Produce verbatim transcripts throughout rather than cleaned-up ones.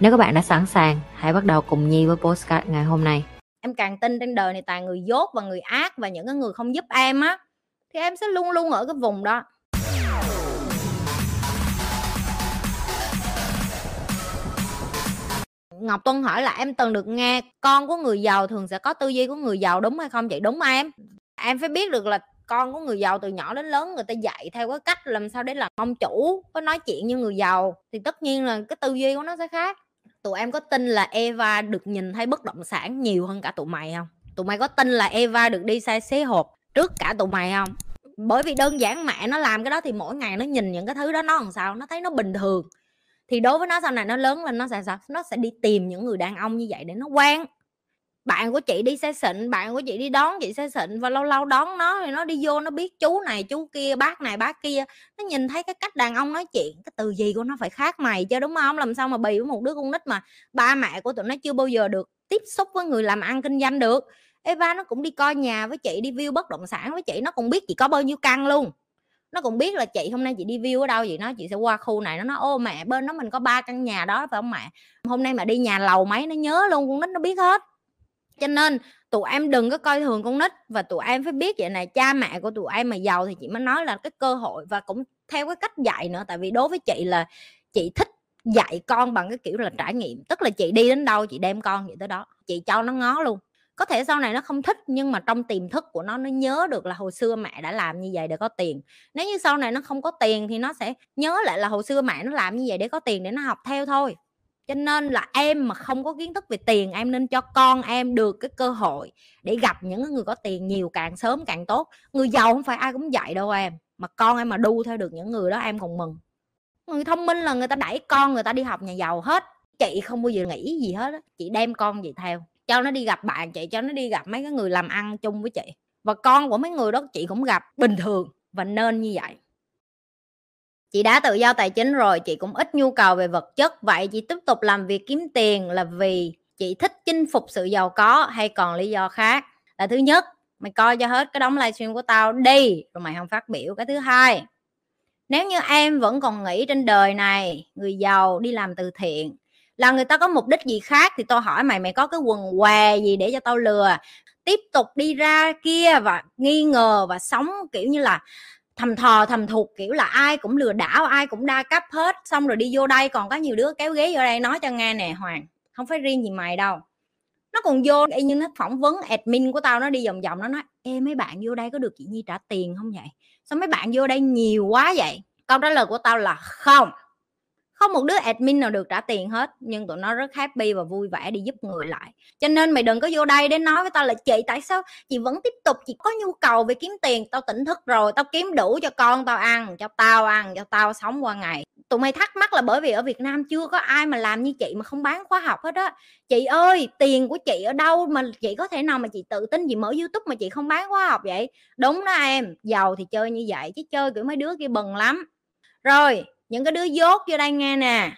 Nếu các bạn đã sẵn sàng, hãy bắt đầu cùng Nhi với podcast ngày hôm nay. Em càng tin trên đời này toàn người dốt và người ác và những cái người không giúp em á, thì em sẽ luôn luôn ở cái vùng đó. Ngọc Tuân hỏi là em từng được nghe con của người giàu thường sẽ có tư duy của người giàu, đúng hay không? Vậy đúng em. Em phải biết được là con của người giàu từ nhỏ đến lớn người ta dạy theo cái cách làm sao để là ông chủ, có nói chuyện như người giàu, thì tất nhiên là cái tư duy của nó sẽ khác. Tụi em có tin là Eva được nhìn thấy bất động sản nhiều hơn cả tụi mày không? Tụi mày có tin là Eva được đi xe xế hộp trước cả tụi mày không? Bởi vì đơn giản mẹ nó làm cái đó thì mỗi ngày nó nhìn những cái thứ đó, nó làm sao nó thấy nó bình thường. Thì đối với nó sau này nó lớn lên nó sẽ nó sẽ đi tìm những người đàn ông như vậy để nó quen. Bạn của chị đi xe xịn, bạn của chị đi đón chị xe xịn, và lâu lâu đón nó thì nó đi vô nó biết chú này chú kia, bác này bác kia, nó nhìn thấy cái cách đàn ông nói chuyện, cái từ gì của nó phải khác mày chứ, đúng không? Làm sao mà bì với một đứa con nít mà ba mẹ của tụi nó chưa bao giờ được tiếp xúc với người làm ăn kinh doanh được. Eva nó cũng đi coi nhà với chị, đi view bất động sản với chị, nó cũng biết chị có bao nhiêu căn luôn, nó cũng biết là chị hôm nay chị đi view ở đâu, vậy nó chị sẽ qua khu này, nó nói ô mẹ bên đó mình có ba căn nhà đó phải không mẹ, hôm nay mà đi nhà lầu mấy, nó nhớ luôn, con nít nó biết hết. Cho nên tụi em đừng có coi thường con nít, và tụi em phải biết vậy này, cha mẹ của tụi em mà giàu thì chị mới nói là cái cơ hội, và cũng theo cái cách dạy nữa. Tại vì đối với chị là chị thích dạy con bằng cái kiểu là trải nghiệm, tức là chị đi đến đâu chị đem con vậy tới đó, chị cho nó ngó luôn. Có thể sau này nó không thích, nhưng mà trong tiềm thức của nó, nó nhớ được là hồi xưa mẹ đã làm như vậy để có tiền. Nếu như sau này nó không có tiền thì nó sẽ nhớ lại là hồi xưa mẹ nó làm như vậy để có tiền, để nó học theo thôi. Cho nên là em mà không có kiến thức về tiền, em nên cho con em được cái cơ hội để gặp những người có tiền nhiều, càng sớm càng tốt. Người giàu không phải ai cũng dạy đâu em, mà con em mà đu theo được những người đó em còn mừng. Người thông minh là người ta đẩy con người ta đi học nhà giàu hết. Chị không bao giờ nghĩ gì hết á, chị đem con gì theo, cho nó đi gặp bạn chị, cho nó đi gặp mấy cái người làm ăn chung với chị. Và con của mấy người đó chị cũng gặp bình thường, và nên như vậy. Chị đã tự do tài chính rồi, chị cũng ít nhu cầu về vật chất. Vậy chị tiếp tục làm việc kiếm tiền là vì chị thích chinh phục sự giàu có hay còn lý do khác? Là thứ nhất, mày coi cho hết cái đống livestream của tao đi, rồi mày không phát biểu. Cái thứ hai, nếu như em vẫn còn nghĩ trên đời này người giàu đi làm từ thiện là người ta có mục đích gì khác, thì tao hỏi mày, mày có cái quần què gì để cho tao lừa? Tiếp tục đi ra kia và nghi ngờ và sống kiểu như là thầm thò thầm thuộc, kiểu là ai cũng lừa đảo, ai cũng đa cấp hết, xong rồi đi vô đây còn có nhiều đứa kéo ghế vô đây. Nói cho nghe nè Hoàng, không phải riêng gì mày đâu, nó còn vô y như nó phỏng vấn admin của tao, nó đi vòng vòng, nó nói ê mấy bạn vô đây có được chị Nhi trả tiền không vậy, sao mấy bạn vô đây nhiều quá vậy? Câu trả lời của tao là không, không một đứa admin nào được trả tiền hết, nhưng tụi nó rất happy và vui vẻ đi giúp người lại. Cho nên mày đừng có vô đây để nói với tao là chị tại sao chị vẫn tiếp tục, chị có nhu cầu về kiếm tiền. Tao tỉnh thức rồi, tao kiếm đủ cho con tao ăn, cho tao ăn, cho tao sống qua ngày. Tụi mày thắc mắc là bởi vì ở Việt Nam chưa có ai mà làm như chị mà không bán khóa học hết á. Chị ơi, tiền của chị ở đâu mà chị có thể nào mà chị tự tin chị mở YouTube mà chị không bán khóa học vậy? Đúng đó em, giàu thì chơi như vậy, chứ chơi kiểu mấy đứa kia bần lắm. Rồi những cái đứa dốt vô đây nghe nè,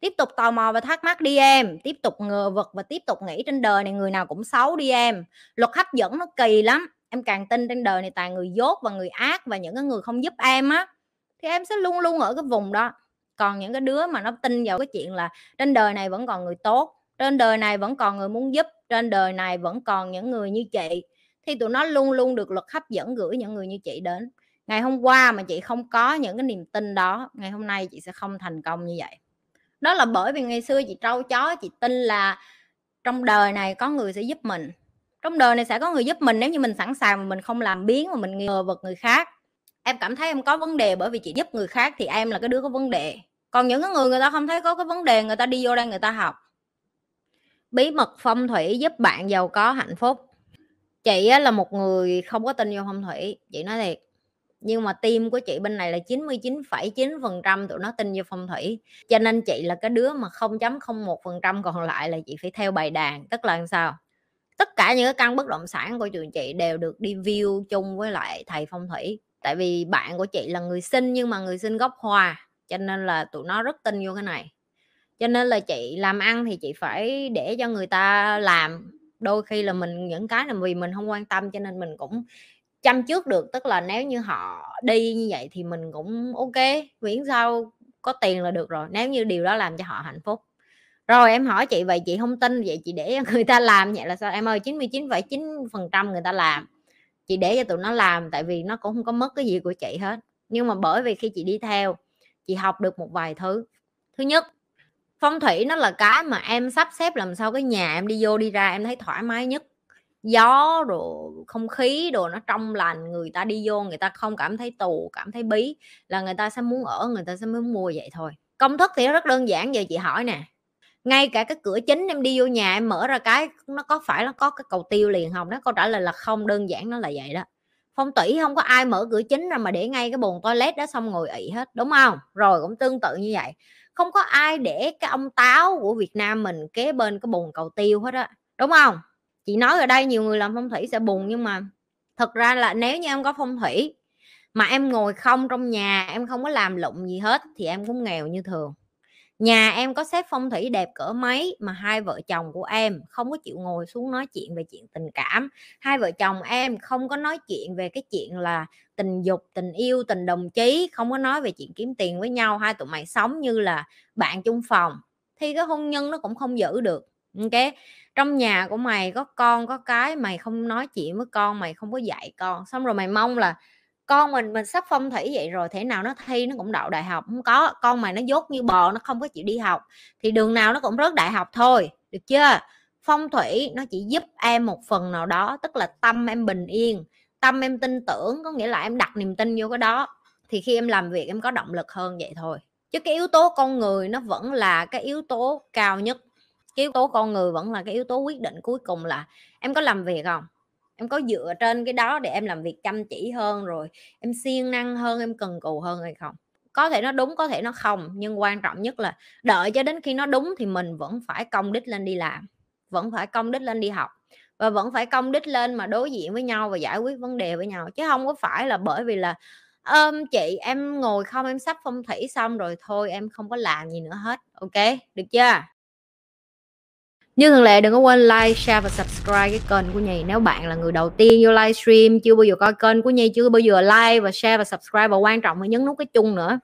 tiếp tục tò mò và thắc mắc đi em, tiếp tục ngờ vực và tiếp tục nghĩ trên đời này người nào cũng xấu đi em. Luật hấp dẫn nó kỳ lắm, em càng tin trên đời này toàn người dốt và người ác và những cái người không giúp em á, thì em sẽ luôn luôn ở cái vùng đó. Còn những cái đứa mà nó tin vào cái chuyện là trên đời này vẫn còn người tốt, trên đời này vẫn còn người muốn giúp, trên đời này vẫn còn những người như chị, thì tụi nó luôn luôn được luật hấp dẫn gửi những người như chị đến. Ngày hôm qua mà chị không có những cái niềm tin đó, ngày hôm nay chị sẽ không thành công như vậy. Đó là bởi vì ngày xưa chị trâu chó, chị tin là trong đời này có người sẽ giúp mình, trong đời này sẽ có người giúp mình nếu như mình sẵn sàng mà mình không làm biếng mà mình ngờ vực người khác. Em cảm thấy em có vấn đề bởi vì chị giúp người khác thì em là cái đứa có vấn đề. Còn những cái người người ta không thấy có cái vấn đề, người ta đi vô đây người ta học. Bí mật phong thủy giúp bạn giàu có hạnh phúc. Chị là một người không có tin vô phong thủy, chị nói thiệt. nhưng mà team của chị bên này là chín mươi chín phẩy chín phần trăm tụi nó tin vô phong thủy. Cho nên chị là cái đứa mà không phẩy không một phần trăm còn lại là chị phải theo bài đàn. Tức là làm sao? Tất cả những cái căn bất động sản của trường chị đều được đi view chung với lại thầy phong thủy. Tại vì bạn của chị là người sinh, nhưng mà người sinh gốc Hoa, cho nên là tụi nó rất tin vô cái này. Cho nên là chị làm ăn thì chị phải để cho người ta làm. Đôi khi là mình những cái là vì mình không quan tâm, cho nên mình cũng chăm trước được. Tức là nếu như họ đi như vậy thì mình cũng ok, miễn sao có tiền là được rồi, nếu như điều đó làm cho họ hạnh phúc. Rồi em hỏi chị vậy chị không tin, vậy chị để người ta làm vậy là sao? Em ơi, chín mươi chín phẩy chín phần trăm người ta làm, chị để cho tụi nó làm, tại vì nó cũng không có mất cái gì của chị hết. Nhưng mà bởi vì khi chị đi theo, chị học được một vài thứ. Thứ nhất, phong thủy nó là cái mà em sắp xếp làm sao cái nhà em đi vô đi ra em thấy thoải mái nhất. Gió rồi không khí đồ nó trong lành, người ta đi vô người ta không cảm thấy tù, cảm thấy bí, là người ta sẽ muốn ở, người ta sẽ muốn mua vậy thôi. Công thức thì nó rất đơn giản. Giờ chị hỏi nè, ngay cả cái cửa chính em đi vô nhà em mở ra cái nó có phải nó có cái cầu tiêu liền không? Nó câu trả lời là không, đơn giản nó là vậy đó. Phong thủy không có ai mở cửa chính ra mà để ngay cái bồn toilet đó xong ngồi ị hết, đúng không? Rồi cũng tương tự như vậy, không có ai để cái ông táo của Việt Nam mình kế bên cái bồn cầu tiêu hết á, đúng không? Chị nói ở đây nhiều người làm phong thủy sẽ buồn, nhưng mà thật ra là nếu như em có phong thủy mà em ngồi không trong nhà, em không có làm lụng gì hết thì em cũng nghèo như thường. Nhà em có xếp phong thủy đẹp cỡ mấy mà hai vợ chồng của em không có chịu ngồi xuống nói chuyện về chuyện tình cảm, hai vợ chồng em không có nói chuyện về cái chuyện là tình dục, tình yêu, tình đồng chí, không có nói về chuyện kiếm tiền với nhau, hai tụi mày sống như là bạn chung phòng thì cái hôn nhân nó cũng không giữ được. Ok, trong nhà của mày có con có cái, mày không nói chuyện với con, mày không có dạy con, xong rồi mày mong là con mình mình sắp phong thủy vậy rồi thế nào nó thi nó cũng đậu đại học, không có. Con mày nó dốt như bò, nó không có chịu đi học thì đường nào nó cũng rớt đại học thôi, được chưa? Phong thủy nó chỉ giúp em một phần nào đó, tức là tâm em bình yên, tâm em tin tưởng, có nghĩa là em đặt niềm tin vô cái đó thì khi em làm việc em có động lực hơn vậy thôi. Chứ cái yếu tố con người nó vẫn là cái yếu tố cao nhất. Cái yếu tố con người vẫn là cái yếu tố quyết định cuối cùng, là em có làm việc không, em có dựa trên cái đó để em làm việc chăm chỉ hơn, rồi em siêng năng hơn, em cần cù hơn hay không. Có thể nó đúng, có thể nó không, nhưng quan trọng nhất là đợi cho đến khi nó đúng thì mình vẫn phải công đích lên đi làm, vẫn phải công đích lên đi học, và vẫn phải công đích lên mà đối diện với nhau và giải quyết vấn đề với nhau. Chứ không có phải là bởi vì là ôm chị em ngồi không em sắp phong thủy xong rồi thôi em không có làm gì nữa hết. Ok, được chưa? Như thường lệ đừng có quên like, share và subscribe cái kênh của Nhi. Nếu bạn là người đầu tiên vô livestream, chưa bao giờ coi kênh của Nhi, chưa bao giờ like và share và subscribe, và quan trọng là nhấn nút cái chuông nữa.